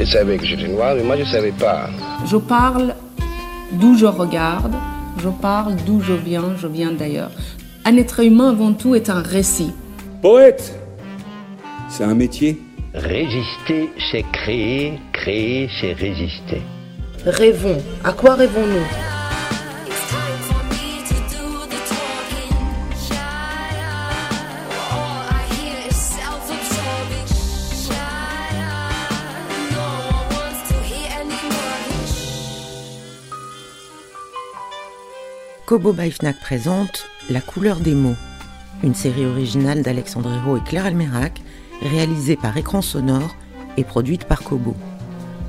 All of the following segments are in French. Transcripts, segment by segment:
eux savaient que j'étais noir, mais moi je ne savais pas. Je parle d'où je regarde, je parle d'où je viens d'ailleurs. Un être humain avant tout est un récit. Poète, c'est un métier. Résister, c'est créer, créer, c'est résister. Rêvons, à quoi rêvons-nous ? Kobo by Fnac présente La couleur des mots, une série originale d'Alexandre Hérault et Claire Almérac, réalisée par Écran Sonore et produite par Kobo.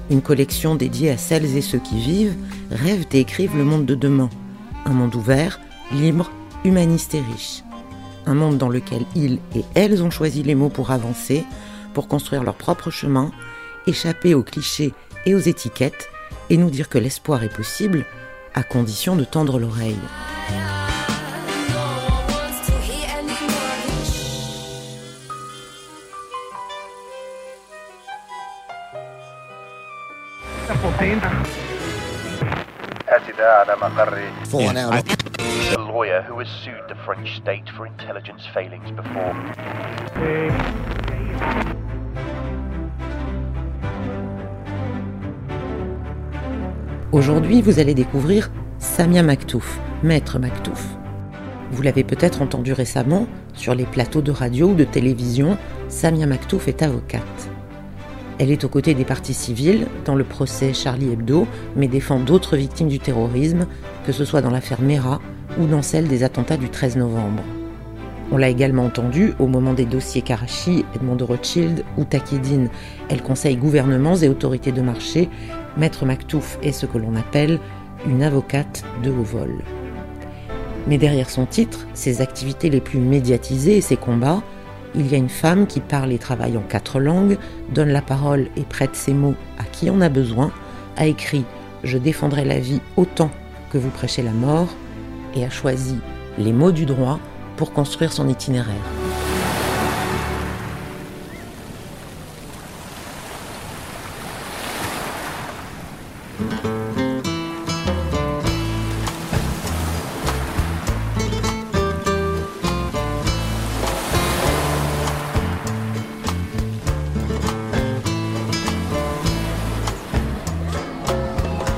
Une collection dédiée à celles et ceux qui vivent, rêvent et écrivent le monde de demain. Un monde ouvert, libre, humaniste et riche. Un monde dans lequel ils et elles ont choisi les mots pour avancer, pour construire leur propre chemin, échapper aux clichés et aux étiquettes, et nous dire que l'espoir est possible, à condition de tendre l'oreille. The lawyer who has sued the French state for intelligence failings before. Aujourd'hui, vous allez découvrir Samia Maktouf, Maître Maktouf. Vous l'avez peut-être entendu récemment sur les plateaux de radio ou de télévision, Samia Maktouf est avocate. Elle est aux côtés des parties civiles dans le procès Charlie Hebdo, mais défend d'autres victimes du terrorisme, que ce soit dans l'affaire Merah ou dans celle des attentats du 13 novembre. On l'a également entendue au moment des dossiers Karachi, Edmond de Rotschild ou Takieddine. Elle conseille gouvernements et autorités de marché. Maître Maktouf est ce que l'on appelle une avocate de haut vol. Mais derrière son titre, ses activités les plus médiatisées et ses combats, il y a une femme qui parle et travaille en 4 langues, donne la parole et prête ses mots à qui en a besoin, a écrit « Je défendrai la vie autant que vous prêchez la mort » et a choisi les mots du droit pour construire son itinéraire.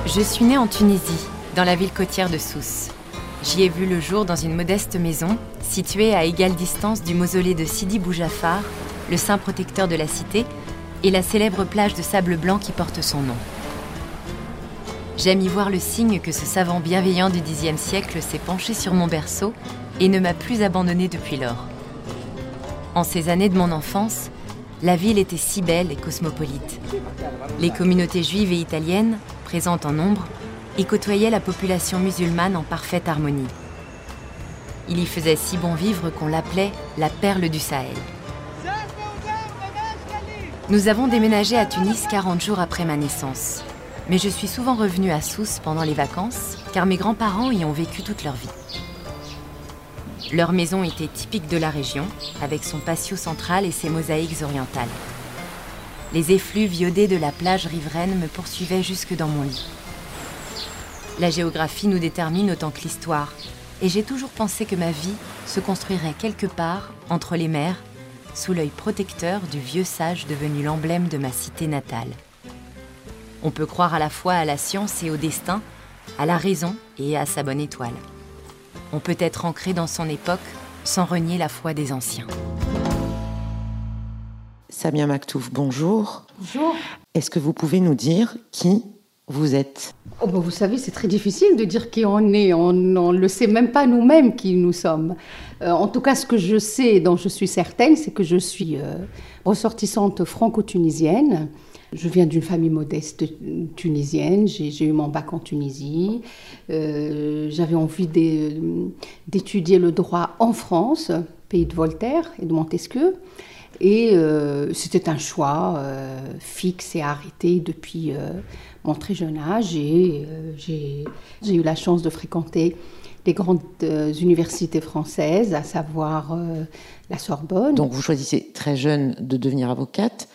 Je suis née en Tunisie, dans la ville côtière de Sousse. J'y ai vu le jour dans une modeste maison, située à égale distance du mausolée de Sidi Boujafar, le saint protecteur de la cité, et la célèbre plage de sable blanc qui porte son nom. J'aime y voir le signe que ce savant bienveillant du Xe siècle s'est penché sur mon berceau et ne m'a plus abandonnée depuis lors. En ces années de mon enfance, la ville était si belle et cosmopolite. Les communautés juives et italiennes, présentes en nombre, y côtoyaient la population musulmane en parfaite harmonie. Il y faisait si bon vivre qu'on l'appelait la perle du Sahel. Nous avons déménagé à Tunis 40 jours après ma naissance, mais je suis souvent revenue à Sousse pendant les vacances, car mes grands-parents y ont vécu toute leur vie. Leur maison était typique de la région, avec son patio central et ses mosaïques orientales. Les effluves iodés de la plage riveraine me poursuivaient jusque dans mon lit. La géographie nous détermine autant que l'histoire, et j'ai toujours pensé que ma vie se construirait quelque part, entre les mers, sous l'œil protecteur du vieux sage devenu l'emblème de ma cité natale. On peut croire à la fois à la science et au destin, à la raison et à sa bonne étoile. On peut être ancré dans son époque sans renier la foi des anciens. Samia Maktouf, bonjour. Bonjour. Est-ce que vous pouvez nous dire qui vous êtes ? Oh ben vous savez, c'est très difficile de dire qui on est. On ne le sait même pas nous-mêmes qui nous sommes. En tout cas, ce que je sais et dont je suis certaine, c'est que je suis ressortissante franco-tunisienne. Je viens d'une famille modeste tunisienne. J'ai eu mon bac en Tunisie. J'avais envie d'étudier le droit en France, pays de Voltaire et de Montesquieu. Et c'était un choix fixe et arrêté depuis mon très jeune âge. Et j'ai eu la chance de fréquenter les grandes universités françaises, à savoir la Sorbonne. Donc vous choisissez très jeune de devenir avocate.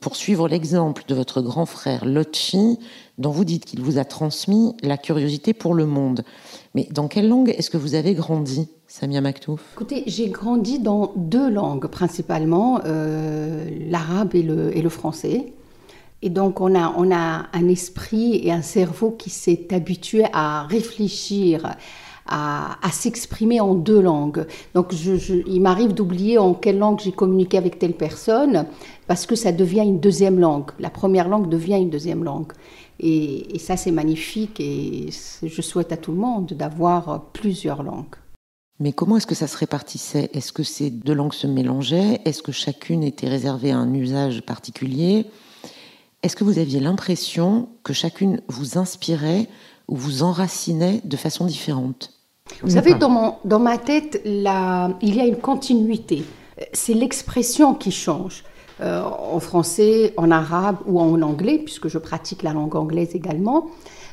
pour suivre l'exemple de votre grand frère Lotchi, dont vous dites qu'il vous a transmis la curiosité pour le monde. Mais dans quelle langue est-ce que vous avez grandi, Samia Maktouf? Écoutez, j'ai grandi dans deux langues principalement, l'arabe et le français. Et donc on a un esprit et un cerveau qui s'est habitué à réfléchir, à s'exprimer en deux langues. Donc il m'arrive d'oublier en quelle langue j'ai communiqué avec telle personne, parce que ça devient une deuxième langue. La première langue devient une deuxième langue. Et ça, c'est magnifique, et je souhaite à tout le monde d'avoir plusieurs langues. Mais comment est-ce que ça se répartissait? Est-ce que ces deux langues se mélangeaient? Est-ce que chacune était réservée à un usage particulier? Est-ce que vous aviez l'impression que chacune vous inspirait ou vous enracinait de façon différente? Vous savez, dans ma tête, il y a une continuité. C'est l'expression qui change. En français, en arabe ou en anglais, puisque je pratique la langue anglaise également.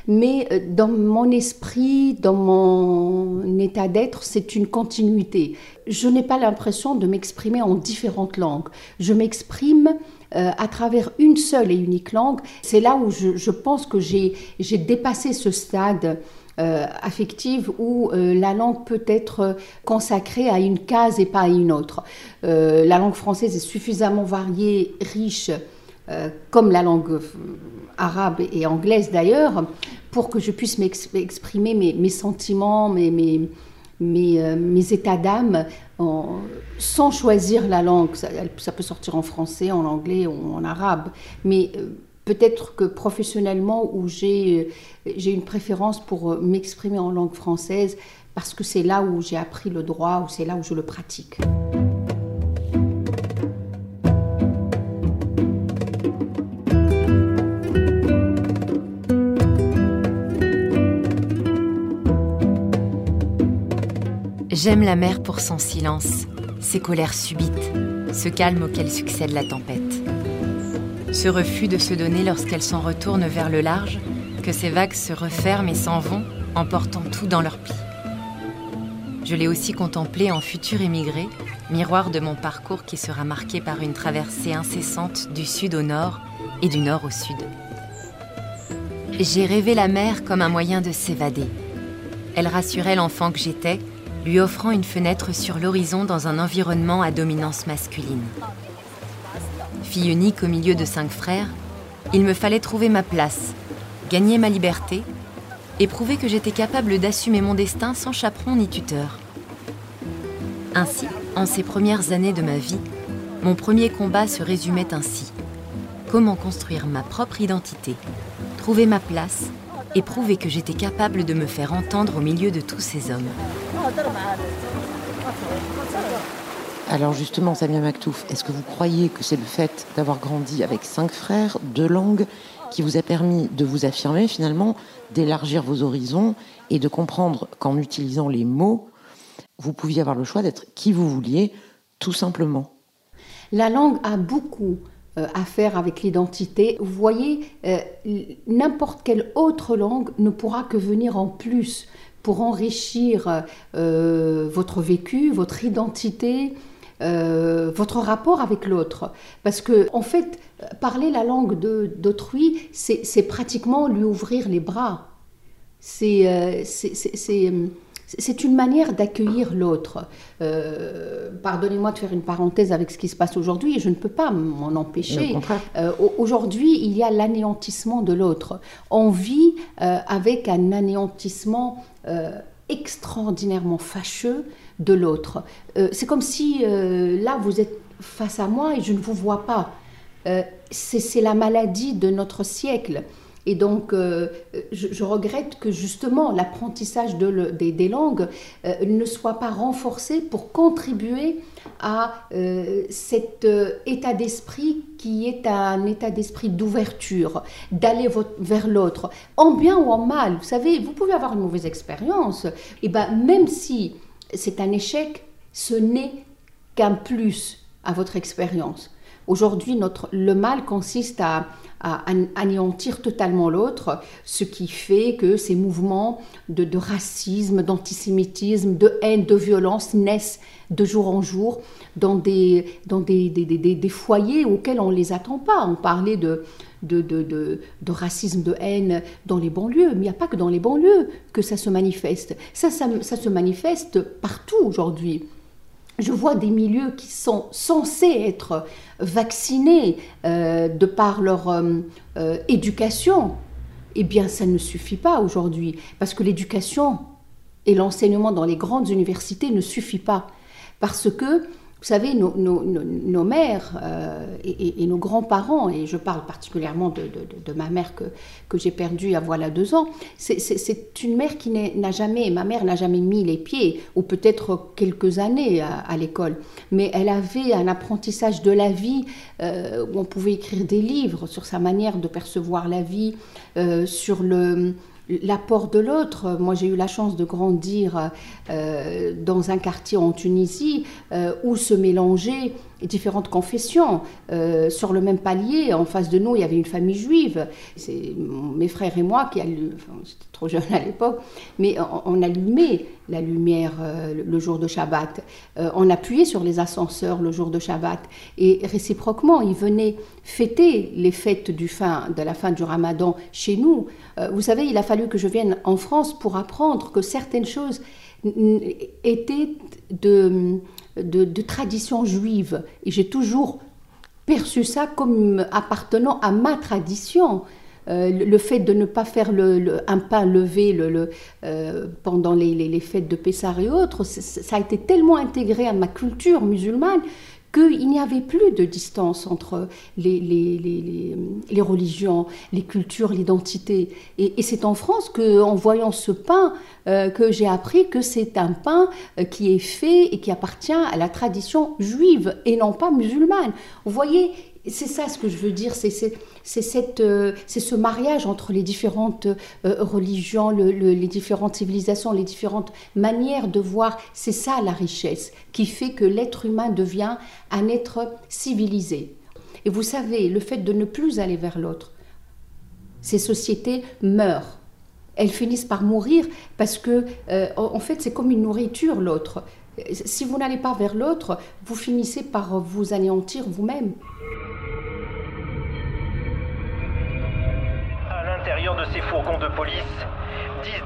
Mais dans mon esprit, dans mon état d'être, c'est une continuité. Je n'ai pas l'impression de m'exprimer en différentes langues. Je m'exprime à travers une seule et unique langue. C'est là où je pense que j'ai dépassé ce stade affective où la langue peut être consacrée à une case et pas à une autre. La langue française est suffisamment variée, riche, comme la langue arabe et anglaise d'ailleurs, pour que je puisse m'exprimer mes sentiments, mes états d'âme, sans choisir la langue. Ça peut sortir en français, en anglais ou en arabe, mais peut-être que professionnellement, où j'ai une préférence pour m'exprimer en langue française, parce que c'est là où j'ai appris le droit, où c'est là où je le pratique. J'aime la mer pour son silence, ses colères subites, ce calme auquel succède la tempête. Ce refus de se donner lorsqu'elles s'en retournent vers le large, que ces vagues se referment et s'en vont, emportant tout dans leur pli. Je l'ai aussi contemplé en futur émigré, miroir de mon parcours qui sera marqué par une traversée incessante du sud au nord et du nord au sud. J'ai rêvé la mer comme un moyen de s'évader. Elle rassurait l'enfant que j'étais, lui offrant une fenêtre sur l'horizon dans un environnement à dominance masculine. Fille unique au milieu de 5 frères, il me fallait trouver ma place, gagner ma liberté et prouver que j'étais capable d'assumer mon destin sans chaperon ni tuteur. Ainsi, en ces premières années de ma vie, mon premier combat se résumait ainsi. Comment construire ma propre identité, trouver ma place et prouver que j'étais capable de me faire entendre au milieu de tous ces hommes. Alors justement, Samia Maktouf, est-ce que vous croyez que c'est le fait d'avoir grandi avec 5 frères, 2 langues, qui vous a permis de vous affirmer finalement, d'élargir vos horizons et de comprendre qu'en utilisant les mots, vous pouviez avoir le choix d'être qui vous vouliez, tout simplement? La langue a beaucoup à faire avec l'identité. Vous voyez, n'importe quelle autre langue ne pourra que venir en plus pour enrichir votre vécu, votre identité, votre rapport avec l'autre. Parce que, en fait, parler la langue d'autrui, c'est pratiquement lui ouvrir les bras. C'est une manière d'accueillir l'autre. Pardonnez-moi de faire une parenthèse avec ce qui se passe aujourd'hui, et je ne peux pas m'en empêcher. Aujourd'hui, il y a l'anéantissement de l'autre. On vit avec un anéantissement extraordinairement fâcheux de l'autre. C'est comme si, là, vous êtes face à moi et je ne vous vois pas. C'est la maladie de notre siècle. Et donc, je regrette que justement l'apprentissage des langues ne soit pas renforcé pour contribuer à cet état d'esprit qui est un état d'esprit d'ouverture, d'aller vers l'autre, en bien ou en mal. Vous savez, vous pouvez avoir une mauvaise expérience, et ben même si c'est un échec, ce n'est qu'un plus à votre expérience. Aujourd'hui, le mal consiste à anéantir totalement l'autre, ce qui fait que ces mouvements de racisme, d'antisémitisme, de haine, de violence naissent de jour en jour dans des foyers auxquels on ne les attend pas. On parlait de racisme, de haine dans les banlieues, mais il n'y a pas que dans les banlieues que ça se manifeste. Ça se manifeste partout aujourd'hui. Je vois des milieux qui sont censés être vaccinés de par leur éducation. Eh bien, ça ne suffit pas aujourd'hui, parce que l'éducation et l'enseignement dans les grandes universités ne suffit pas. Parce que, vous savez, nos mères et nos grands-parents, et je parle particulièrement de ma mère que j'ai perdue il y a voilà 2 ans, c'est une mère qui n'a jamais, ma mère n'a jamais mis les pieds, ou peut-être quelques années à l'école, mais elle avait un apprentissage de la vie où on pouvait écrire des livres sur sa manière de percevoir la vie, sur l'apport de l'autre. Moi, j'ai eu la chance de grandir dans un quartier en Tunisie où se mélangeaient différentes confessions. Sur le même palier, en face de nous, il y avait une famille juive. C'est mes frères et moi qui allumaient, enfin, j'étais trop jeune à l'époque, mais on allumait la lumière le jour de Shabbat. On appuyait sur les ascenseurs le jour de Shabbat. Et réciproquement, ils venaient fêter les fêtes de la fin du Ramadan chez nous. Vous savez, il a fallu que je vienne en France pour apprendre que certaines choses étaient de tradition juive, et j'ai toujours perçu ça comme appartenant à ma tradition. Le fait de ne pas faire un pain levé pendant les fêtes de Pessah et autres, ça a été tellement intégré à ma culture musulmane qu'il n'y avait plus de distance entre les religions, les cultures, l'identité. Et c'est en France qu'en voyant ce pain, que j'ai appris que c'est un pain qui est fait et qui appartient à la tradition juive et non pas musulmane. Vous voyez, c'est ça ce que je veux dire, c'est ce mariage entre les différentes religions, les différentes civilisations, les différentes manières de voir. C'est ça la richesse qui fait que l'être humain devient un être civilisé. Et vous savez, le fait de ne plus aller vers l'autre, ces sociétés meurent. Elles finissent par mourir parce que, en fait, c'est comme une nourriture, l'autre. Si vous n'allez pas vers l'autre, vous finissez par vous anéantir vous-même. À l'intérieur de ces fourgons de police,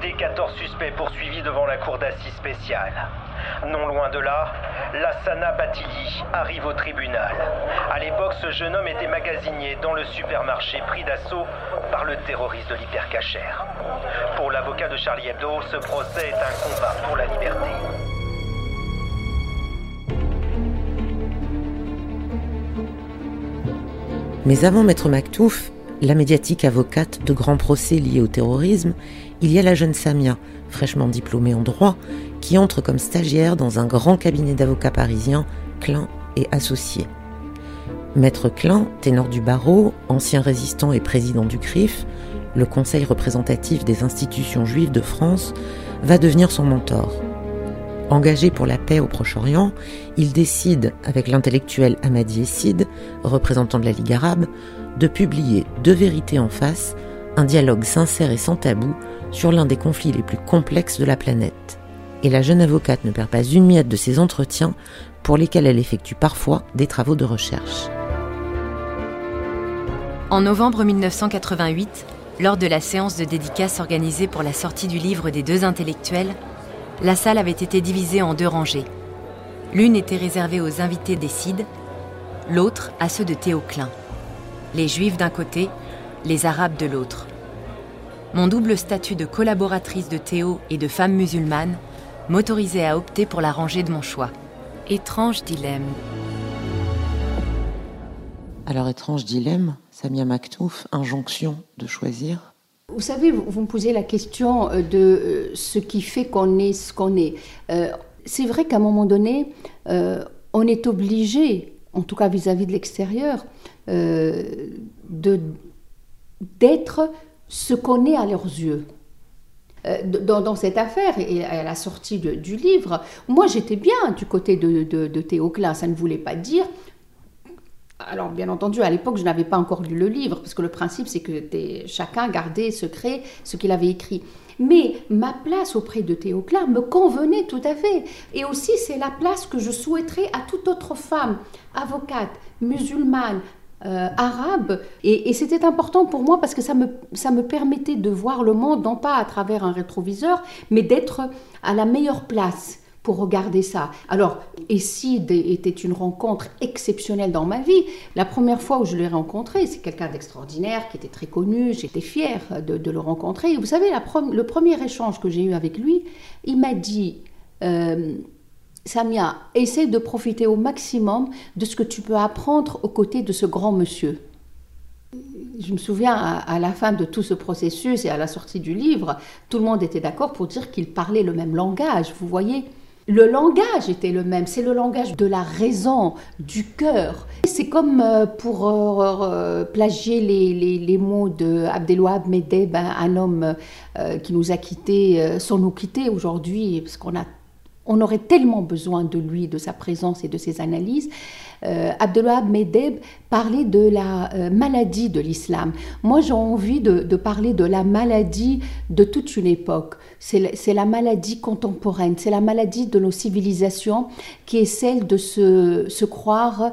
10 des 14 suspects poursuivis devant la cour d'assises spéciale. Non loin de là, Lassana Bathily arrive au tribunal. À l'époque, ce jeune homme était magasinier dans le supermarché pris d'assaut par le terroriste de l'Hyper Cacher. Pour l'avocat de Charlie Hebdo, ce procès est un combat pour la liberté. Mais avant Maître Maktouf, la médiatique avocate de grands procès liés au terrorisme, il y a la jeune Samia, fraîchement diplômée en droit, qui entre comme stagiaire dans un grand cabinet d'avocats parisiens, Klein et associés. Maître Klein, ténor du barreau, ancien résistant et président du CRIF, le conseil représentatif des institutions juives de France, va devenir son mentor. Engagé pour la paix au Proche-Orient, il décide, avec l'intellectuel Amadi Essid, représentant de la Ligue arabe, de publier Deux vérités en face, un dialogue sincère et sans tabou sur l'un des conflits les plus complexes de la planète. Et la jeune avocate ne perd pas une miette de ses entretiens, pour lesquels elle effectue parfois des travaux de recherche. En novembre 1988, lors de la séance de dédicace organisée pour la sortie du livre des deux intellectuels, la salle avait été divisée en 2 rangées. L'une était réservée aux invités d'Essid, l'autre à ceux de Théo Klein. Les Juifs d'un côté, les Arabes de l'autre. Mon double statut de collaboratrice de Théo et de femme musulmane m'autorisait à opter pour la rangée de mon choix. Étrange dilemme. Alors, étrange dilemme, Samia Maktouf, injonction de choisir. Vous savez, vous me posez la question de ce qui fait qu'on est ce qu'on est. C'est vrai qu'à un moment donné, on est obligé, en tout cas vis-à-vis de l'extérieur, d'être ce qu'on est à leurs yeux. Dans cette affaire et à la sortie du livre, moi j'étais bien du côté de Théo Klein. Ça ne voulait pas dire Alors, bien entendu, à l'époque, je n'avais pas encore lu le livre, parce que le principe, c'est que chacun gardait secret ce qu'il avait écrit. Mais ma place auprès de Théo Klein me convenait tout à fait. Et aussi, c'est la place que je souhaiterais à toute autre femme, avocate, musulmane, arabe. Et c'était important pour moi parce que ça me permettait de voir le monde, non pas à travers un rétroviseur, mais d'être à la meilleure place pour regarder ça. Alors, Essid était une rencontre exceptionnelle dans ma vie. La première fois où je l'ai rencontré, c'est quelqu'un d'extraordinaire, qui était très connu, j'étais fière de le rencontrer. Et vous savez, le premier échange que j'ai eu avec lui, il m'a dit « Samia, essaie de profiter au maximum de ce que tu peux apprendre aux côtés de ce grand monsieur ». Je me souviens, à la fin de tout ce processus et à la sortie du livre, tout le monde était d'accord pour dire qu'ils parlaient le même langage, vous voyez. Le langage était le même, c'est le langage de la raison, du cœur. C'est comme pour plagier les mots de Abdelwahab Meddeb, un homme qui nous a quittés, sans nous quitter aujourd'hui, parce qu'on aurait tellement besoin de lui, de sa présence et de ses analyses. Abdelwahab Meddeb parlait de la maladie de l'islam. Moi, j'ai envie de parler de la maladie de toute une époque. C'est la maladie contemporaine, c'est la maladie de nos civilisations qui est celle de se croire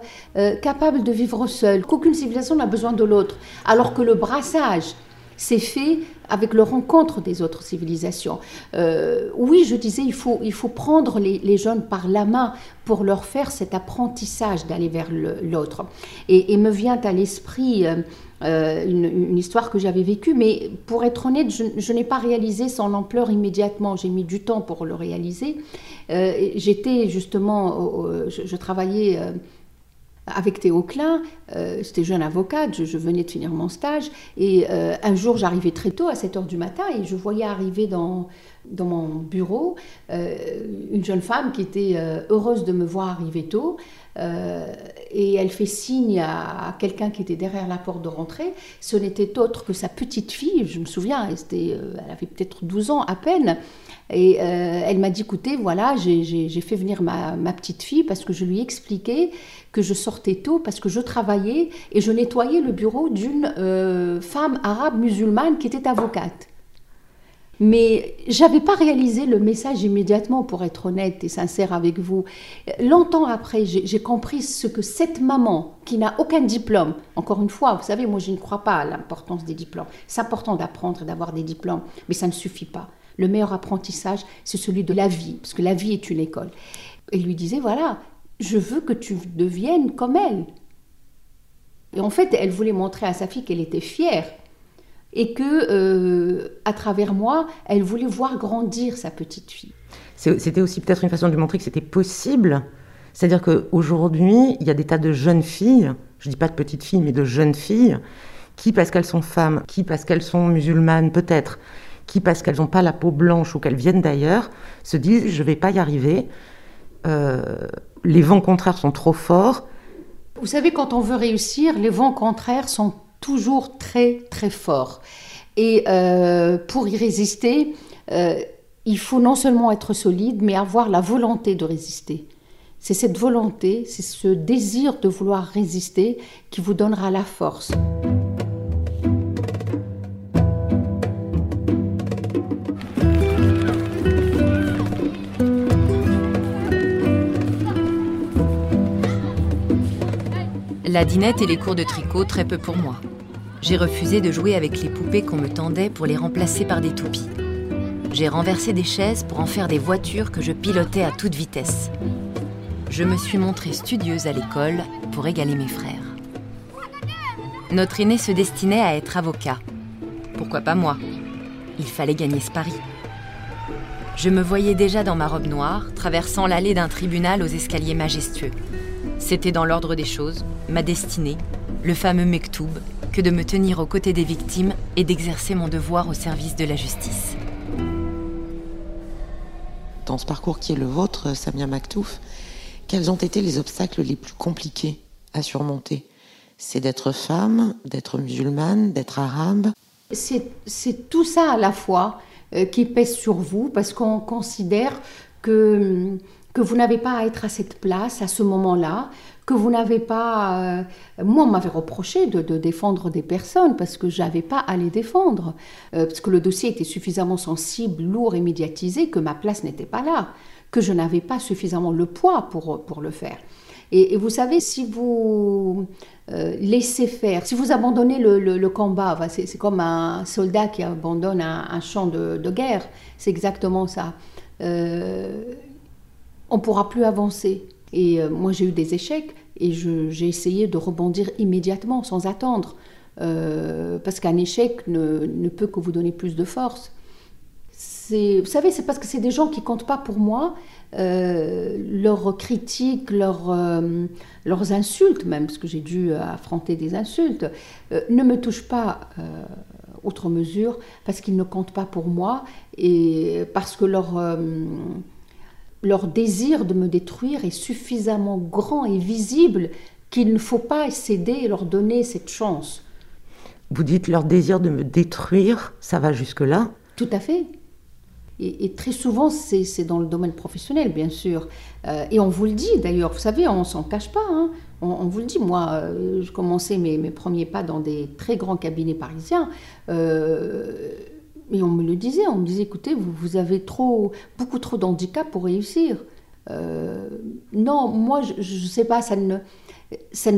capable de vivre seul, qu'aucune civilisation n'a besoin de l'autre, alors que le brassage s'est fait avec le rencontre des autres civilisations. Oui, je disais, il faut prendre les jeunes par la main pour leur faire cet apprentissage d'aller vers l'autre. Et me vient à l'esprit une histoire que j'avais vécue, mais pour être honnête, je n'ai pas réalisé son ampleur immédiatement. J'ai mis du temps pour le réaliser. J'étais justement, je travaillais avec Théo Klein, j'étais jeune avocate, je venais de finir mon stage, et un jour j'arrivais très tôt, à 7h du matin, et je voyais arriver dans mon bureau une jeune femme qui était heureuse de me voir arriver tôt, et elle fait signe à quelqu'un qui était derrière la porte de rentrée. Ce n'était autre que sa petite fille, je me souviens, elle avait peut-être 12 ans à peine, et elle m'a dit, écoutez, voilà, j'ai fait venir ma petite fille parce que je lui expliquais que je sortais tôt parce que je travaillais et je nettoyais le bureau d'une femme arabe musulmane qui était avocate. Mais j'avais pas réalisé le message immédiatement, pour être honnête et sincère avec vous. Longtemps après, j'ai compris ce que cette maman, qui n'a aucun diplôme, encore une fois, vous savez, moi je ne crois pas à l'importance des diplômes. C'est important d'apprendre et d'avoir des diplômes, mais ça ne suffit pas. Le meilleur apprentissage, c'est celui de la vie, parce que la vie est une école. Et lui disait, voilà, je veux que tu deviennes comme elle. Et en fait, elle voulait montrer à sa fille qu'elle était fière. Et que, à travers moi, elle voulait voir grandir sa petite fille. C'était aussi peut-être une façon de lui montrer que c'était possible. C'est-à-dire qu'aujourd'hui, il y a des tas de jeunes filles, je ne dis pas de petites filles, mais de jeunes filles, qui, parce qu'elles sont femmes, qui, parce qu'elles sont musulmanes peut-être, qui, parce qu'elles n'ont pas la peau blanche ou qu'elles viennent d'ailleurs, se disent « je ne vais pas y arriver, les vents contraires sont trop forts ». Vous savez, quand on veut réussir, les vents contraires sont toujours très très fort, et pour y résister il faut non seulement être solide mais avoir la volonté de résister. C'est cette volonté, c'est ce désir de vouloir résister qui vous donnera la force. La dinette et les cours de tricot, très peu pour moi. J'ai refusé de jouer avec les poupées qu'on me tendait pour les remplacer par des toupies. J'ai renversé des chaises pour en faire des voitures que je pilotais à toute vitesse. Je me suis montrée studieuse à l'école pour égaler mes frères. Notre aîné se destinait à être avocat. Pourquoi pas moi? Il fallait gagner ce pari. Je me voyais déjà dans ma robe noire, traversant l'allée d'un tribunal aux escaliers majestueux. C'était dans l'ordre des choses, ma destinée, le fameux Mektoub, que de me tenir aux côtés des victimes et d'exercer mon devoir au service de la justice. Dans ce parcours qui est le vôtre, Samia Maktouf, quels ont été les obstacles les plus compliqués à surmonter? C'est d'être femme, d'être musulmane, d'être arabe. C'est tout ça à la fois qui pèse sur vous, parce qu'on considère que que vous n'avez pas à être à cette place, à ce moment-là, que vous n'avez pas... Moi, on m'avait reproché de défendre des personnes parce que je n'avais pas à les défendre, parce que le dossier était suffisamment sensible, lourd et médiatisé, que ma place n'était pas là, que je n'avais pas suffisamment le poids pour le faire. Et vous savez, si vous laissez faire, si vous abandonnez le combat, c'est comme un soldat qui abandonne un champ de guerre, c'est exactement ça. On ne pourra plus avancer. Et moi, j'ai eu des échecs et j'ai essayé de rebondir immédiatement, sans attendre. Parce qu'un échec ne peut que vous donner plus de force. Vous savez, c'est parce que c'est des gens qui ne comptent pas pour moi. Leurs critiques, leurs insultes même, parce que j'ai dû affronter des insultes, ne me touchent pas outre mesure, parce qu'ils ne comptent pas pour moi et parce que leur désir de me détruire est suffisamment grand et visible qu'il ne faut pas céder et leur donner cette chance. Vous dites leur désir de me détruire, ça va jusque-là? Tout à fait. Et très souvent, c'est dans le domaine professionnel, bien sûr. Et on vous le dit, d'ailleurs. Vous savez, on ne s'en cache pas. Hein. On vous le dit. Moi, je commençais mes premiers pas dans des très grands cabinets parisiens. Et on me le disait. On me disait, écoutez, vous avez beaucoup trop d'handicap pour réussir. Non, moi, je ne sais pas. Ça ne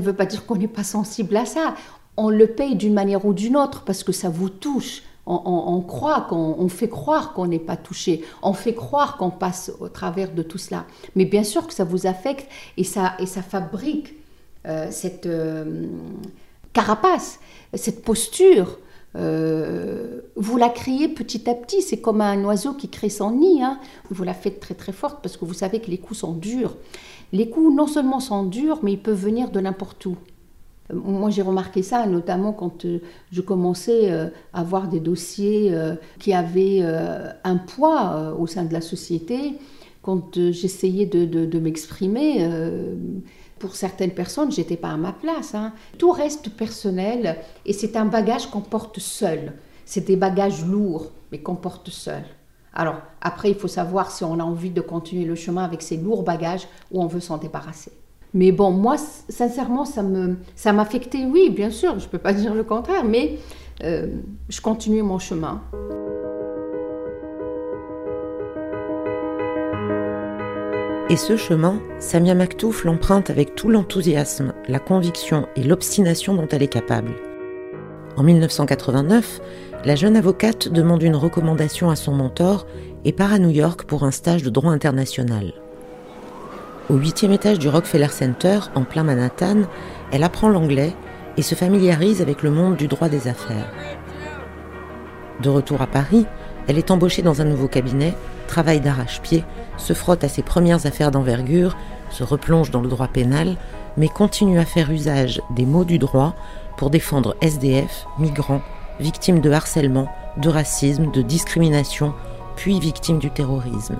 veut pas dire qu'on n'est pas sensible à ça. On le paye d'une manière ou d'une autre parce que ça vous touche. On fait croire qu'on n'est pas touché, on fait croire qu'on passe au travers de tout cela. Mais bien sûr que ça vous affecte et ça fabrique cette carapace, cette posture. Vous la créez petit à petit, c'est comme un oiseau qui crée son nid. Hein. Vous la faites très très forte parce que vous savez que les coups sont durs. Les coups non seulement sont durs, mais ils peuvent venir de n'importe où. Moi, j'ai remarqué ça, notamment quand je commençais à voir des dossiers qui avaient un poids au sein de la société. Quand j'essayais de m'exprimer, pour certaines personnes, je n'étais pas à ma place. Hein. Tout reste personnel et c'est un bagage qu'on porte seul. C'est des bagages lourds, mais qu'on porte seul. Alors, après, il faut savoir si on a envie de continuer le chemin avec ces lourds bagages ou on veut s'en débarrasser. Mais bon, moi, sincèrement, ça m'affectait, oui, bien sûr, je ne peux pas dire le contraire, mais je continuais mon chemin. Et ce chemin, Samia Maktouf l'emprunte avec tout l'enthousiasme, la conviction et l'obstination dont elle est capable. En 1989, la jeune avocate demande une recommandation à son mentor et part à New York pour un stage de droit international. Au 8e étage du Rockefeller Center, en plein Manhattan, elle apprend l'anglais et se familiarise avec le monde du droit des affaires. De retour à Paris, elle est embauchée dans un nouveau cabinet, travaille d'arrache-pied, se frotte à ses premières affaires d'envergure, se replonge dans le droit pénal, mais continue à faire usage des mots du droit pour défendre SDF, migrants, victimes de harcèlement, de racisme, de discrimination, puis victimes du terrorisme.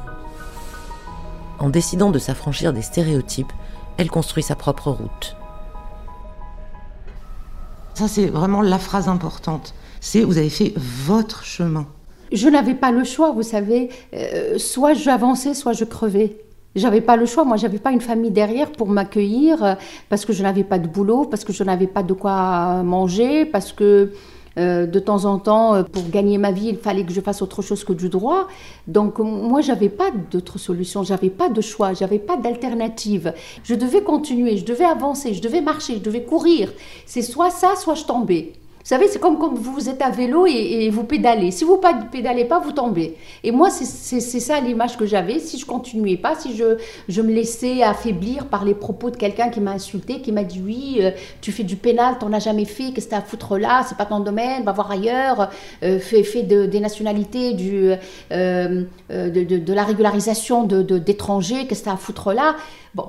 En décidant de s'affranchir des stéréotypes, elle construit sa propre route. Ça, c'est vraiment la phrase importante. C'est « vous avez fait votre chemin ». Je n'avais pas le choix, vous savez. Soit j'avançais, soit je crevais. J'avais pas le choix. Moi, j'avais pas une famille derrière pour m'accueillir parce que je n'avais pas de boulot, parce que je n'avais pas de quoi manger, parce que... de temps en temps, pour gagner ma vie, il fallait que je fasse autre chose que du droit. Donc moi, je n'avais pas d'autre solution, je n'avais pas de choix, je n'avais pas d'alternative. Je devais continuer, je devais avancer, je devais marcher, je devais courir. C'est soit ça, soit je tombais. Vous savez, c'est comme quand vous êtes à vélo et vous pédalez. Si vous ne pédalez pas, vous tombez. Et moi, c'est ça l'image que j'avais. Si je ne continuais pas, si je me laissais affaiblir par les propos de quelqu'un qui m'a insulté, qui m'a dit « oui, tu fais du pénal, t'en as jamais fait, qu'est-ce que t'as à foutre là, c'est pas ton domaine, va voir ailleurs, fais des nationalités, de la régularisation d'étrangers, qu'est-ce que t'as à foutre là ?» Bon.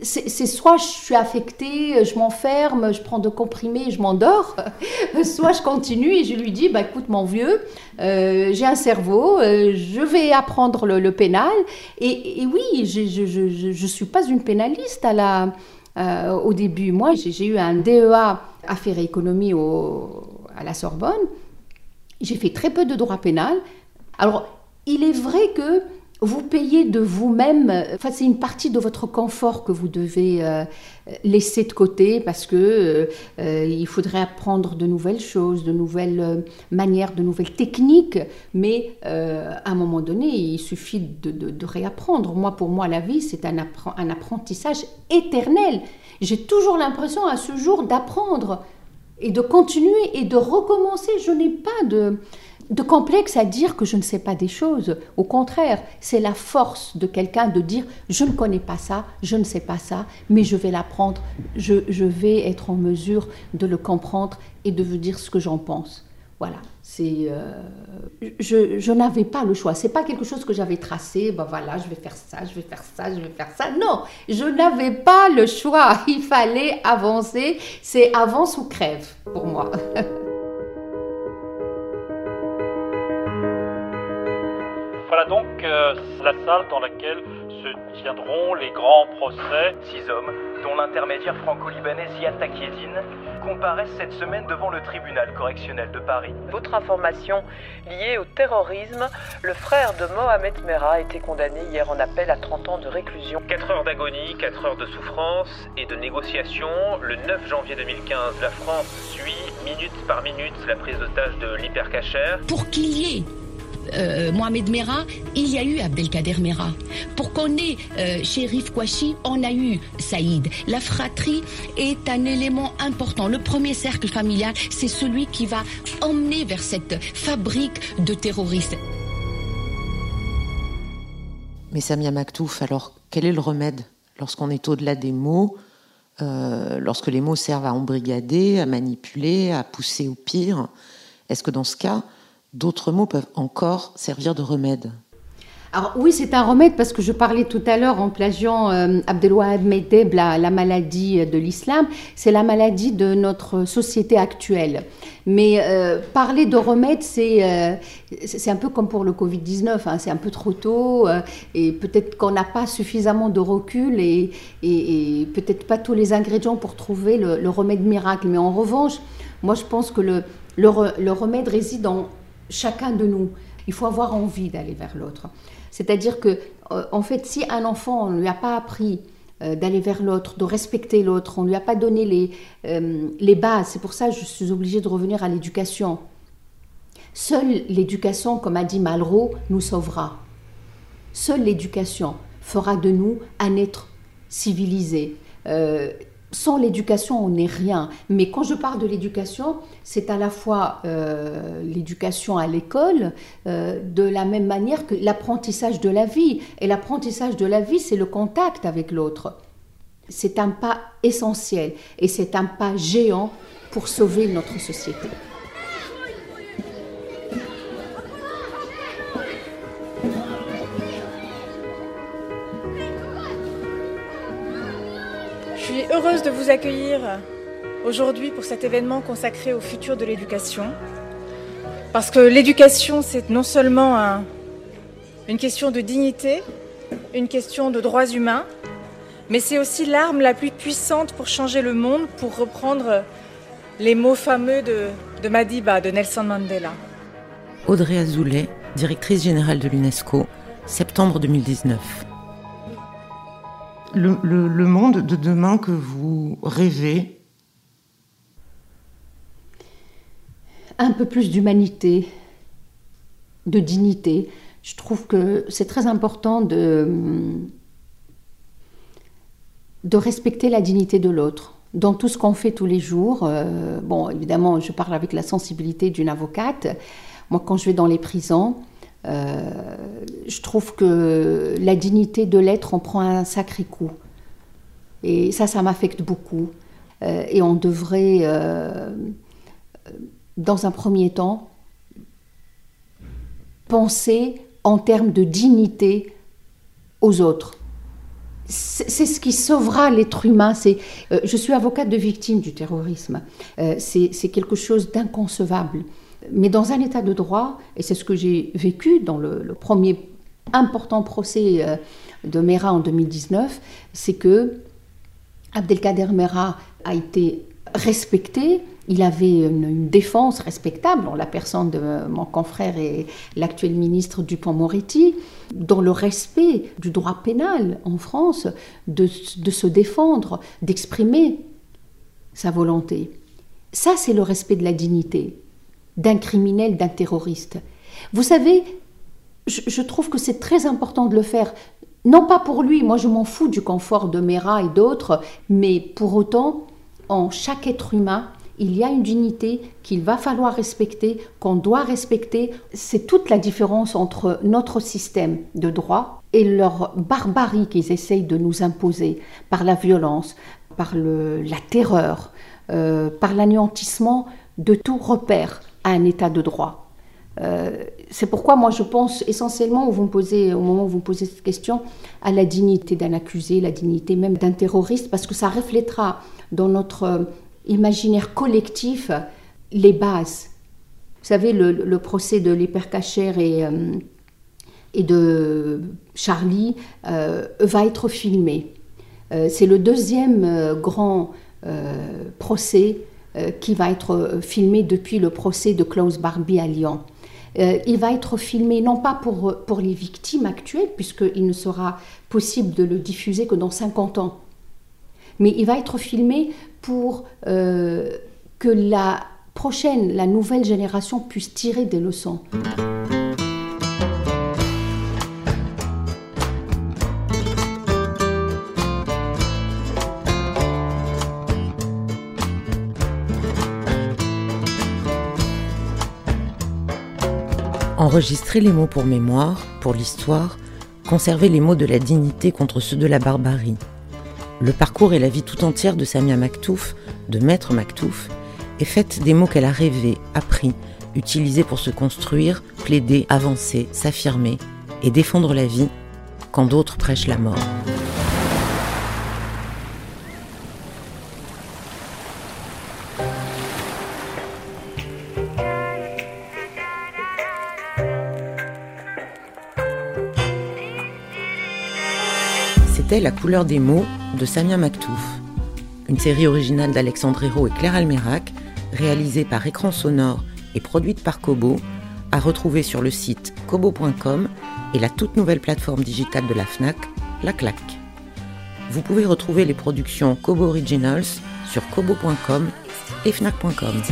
C'est soit je suis affectée, je m'enferme, je prends de comprimés, je m'endors, soit je continue et je lui dis, bah, écoute mon vieux, j'ai un cerveau, je vais apprendre le pénal. Et oui, je suis pas une pénaliste au début. Moi, j'ai eu un DEA Affaires et Économie à la Sorbonne. J'ai fait très peu de droit pénal. Alors, il est vrai que vous payez de vous-même, enfin, c'est une partie de votre confort que vous devez laisser de côté parce que il faudrait apprendre de nouvelles choses, de nouvelles manières, de nouvelles techniques, mais à un moment donné, il suffit de réapprendre. Moi, pour moi, la vie, c'est un apprentissage éternel. J'ai toujours l'impression à ce jour d'apprendre et de continuer et de recommencer. Je n'ai pas de complexe à dire que je ne sais pas des choses. Au contraire, c'est la force de quelqu'un de dire « je ne connais pas ça, je ne sais pas ça, mais je vais l'apprendre, je vais être en mesure de le comprendre et de vous dire ce que j'en pense ». Voilà, je n'avais pas le choix. C'est pas quelque chose que j'avais tracé, ben voilà, je vais faire ça, je vais faire ça, je vais faire ça. Non, je n'avais pas le choix. Il fallait avancer. C'est avance ou crève pour moi. Voilà donc la salle dans laquelle se tiendront les grands procès. 6 hommes, dont l'intermédiaire franco-libanais Ziad Takieddine, comparaissent cette semaine devant le tribunal correctionnel de Paris. Autre information liée au terrorisme, le frère de Mohamed Merah a été condamné hier en appel à 30 ans de réclusion. 4 heures d'agonie, 4 heures de souffrance et de négociation. Le 9 janvier 2015, la France suit minute par minute la prise d'otage de l'Hyper Cacher. Pour qu'il y ait Mohamed Merah, il y a eu Abdelkader Merah. Pour qu'on ait Chérif Kouachi, on a eu Saïd. La fratrie est un élément important. Le premier cercle familial, c'est celui qui va emmener vers cette fabrique de terroristes. Mais Samia Maktouf, alors quel est le remède lorsqu'on est au-delà des mots, lorsque les mots servent à embrigader, à manipuler, à pousser au pire? Est-ce que dans ce cas, d'autres mots peuvent encore servir de remède? Alors oui, c'est un remède parce que je parlais tout à l'heure en plagiant Abdelwahab Meddeb, la maladie de l'islam. C'est la maladie de notre société actuelle. Mais parler de remède, c'est un peu comme pour le Covid-19, hein, c'est un peu trop tôt et peut-être qu'on n'a pas suffisamment de recul et peut-être pas tous les ingrédients pour trouver le remède miracle. Mais en revanche, moi je pense que le remède réside en chacun de nous. Il faut avoir envie d'aller vers l'autre. C'est-à-dire que, en fait, si un enfant, on ne lui a pas appris d'aller vers l'autre, de respecter l'autre, on ne lui a pas donné les bases, c'est pour ça que je suis obligée de revenir à l'éducation. Seule l'éducation, comme a dit Malraux, nous sauvera. Seule l'éducation fera de nous un être civilisé. Sans l'éducation, on n'est rien. Mais quand je parle de l'éducation, c'est à la fois l'éducation à l'école, de la même manière que l'apprentissage de la vie. Et l'apprentissage de la vie, c'est le contact avec l'autre. C'est un pas essentiel et c'est un pas géant pour sauver notre société. Heureuse de vous accueillir aujourd'hui pour cet événement consacré au futur de l'éducation, parce que l'éducation, c'est non seulement une question de dignité, une question de droits humains, mais c'est aussi l'arme la plus puissante pour changer le monde, pour reprendre les mots fameux de Madiba, de Nelson Mandela. Audrey Azoulay, directrice générale de l'UNESCO, septembre 2019. Le monde de demain que vous rêvez? Un peu plus d'humanité, de dignité. Je trouve que c'est très important de respecter la dignité de l'autre. Dans tout ce qu'on fait tous les jours, bon, évidemment, je parle avec la sensibilité d'une avocate. Moi, quand je vais dans les prisons, je trouve que la dignité de l'être, on prend un sacré coup. Et ça m'affecte beaucoup. Et on devrait, dans un premier temps, penser en termes de dignité aux autres. C'est ce qui sauvera l'être humain. Je suis avocate de victime du terrorisme. C'est quelque chose d'inconcevable. Mais dans un état de droit, et c'est ce que j'ai vécu dans le premier important procès de Merah en 2019, c'est que Abdelkader Merah a été respecté Il avait une défense respectable en la personne de mon confrère et l'actuel ministre Dupond-Moretti, dans le respect du droit pénal en France, de se défendre, d'exprimer sa volonté. Ça, c'est le respect de la dignité d'un criminel, d'un terroriste. Vous savez, je trouve que c'est très important de le faire. Non pas pour lui, moi je m'en fous du confort de Merah et d'autres, mais pour autant, en chaque être humain, il y a une dignité qu'il va falloir respecter, qu'on doit respecter. C'est toute la différence entre notre système de droit et leur barbarie qu'ils essayent de nous imposer par la violence, par la terreur, par l'anéantissement de tout repère à un état de droit. C'est pourquoi moi je pense essentiellement, au moment où vous me posez cette question, à la dignité d'un accusé, la dignité même d'un terroriste, parce que ça reflètera dans notre imaginaire collectif les bases. Vous savez, le procès de l'Hyper Cacher et de Charlie va être filmé. C'est le deuxième grand procès qui va être filmé depuis le procès de Klaus Barbie à Lyon. Il va être filmé non pas pour les victimes actuelles, puisqu'il ne sera possible de le diffuser que dans 50 ans, mais il va être filmé pour que la nouvelle génération puisse tirer des leçons. Enregistrer les mots pour mémoire, pour l'histoire, conserver les mots de la dignité contre ceux de la barbarie. Le parcours et la vie tout entière de Samia Maktouf, de Maître Maktouf, est faite des mots qu'elle a rêvés, appris, utilisés pour se construire, plaider, avancer, s'affirmer et défendre la vie quand d'autres prêchent la mort. C'était La couleur des mots de Samia Maktouf, une série originale d'Alexandre Hérault et Claire Almérac, réalisée par Écran Sonore et produite par Kobo, à retrouver sur le site kobo.com et la toute nouvelle plateforme digitale de la FNAC, La Claque. Vous pouvez retrouver les productions Kobo Originals sur kobo.com et fnac.com.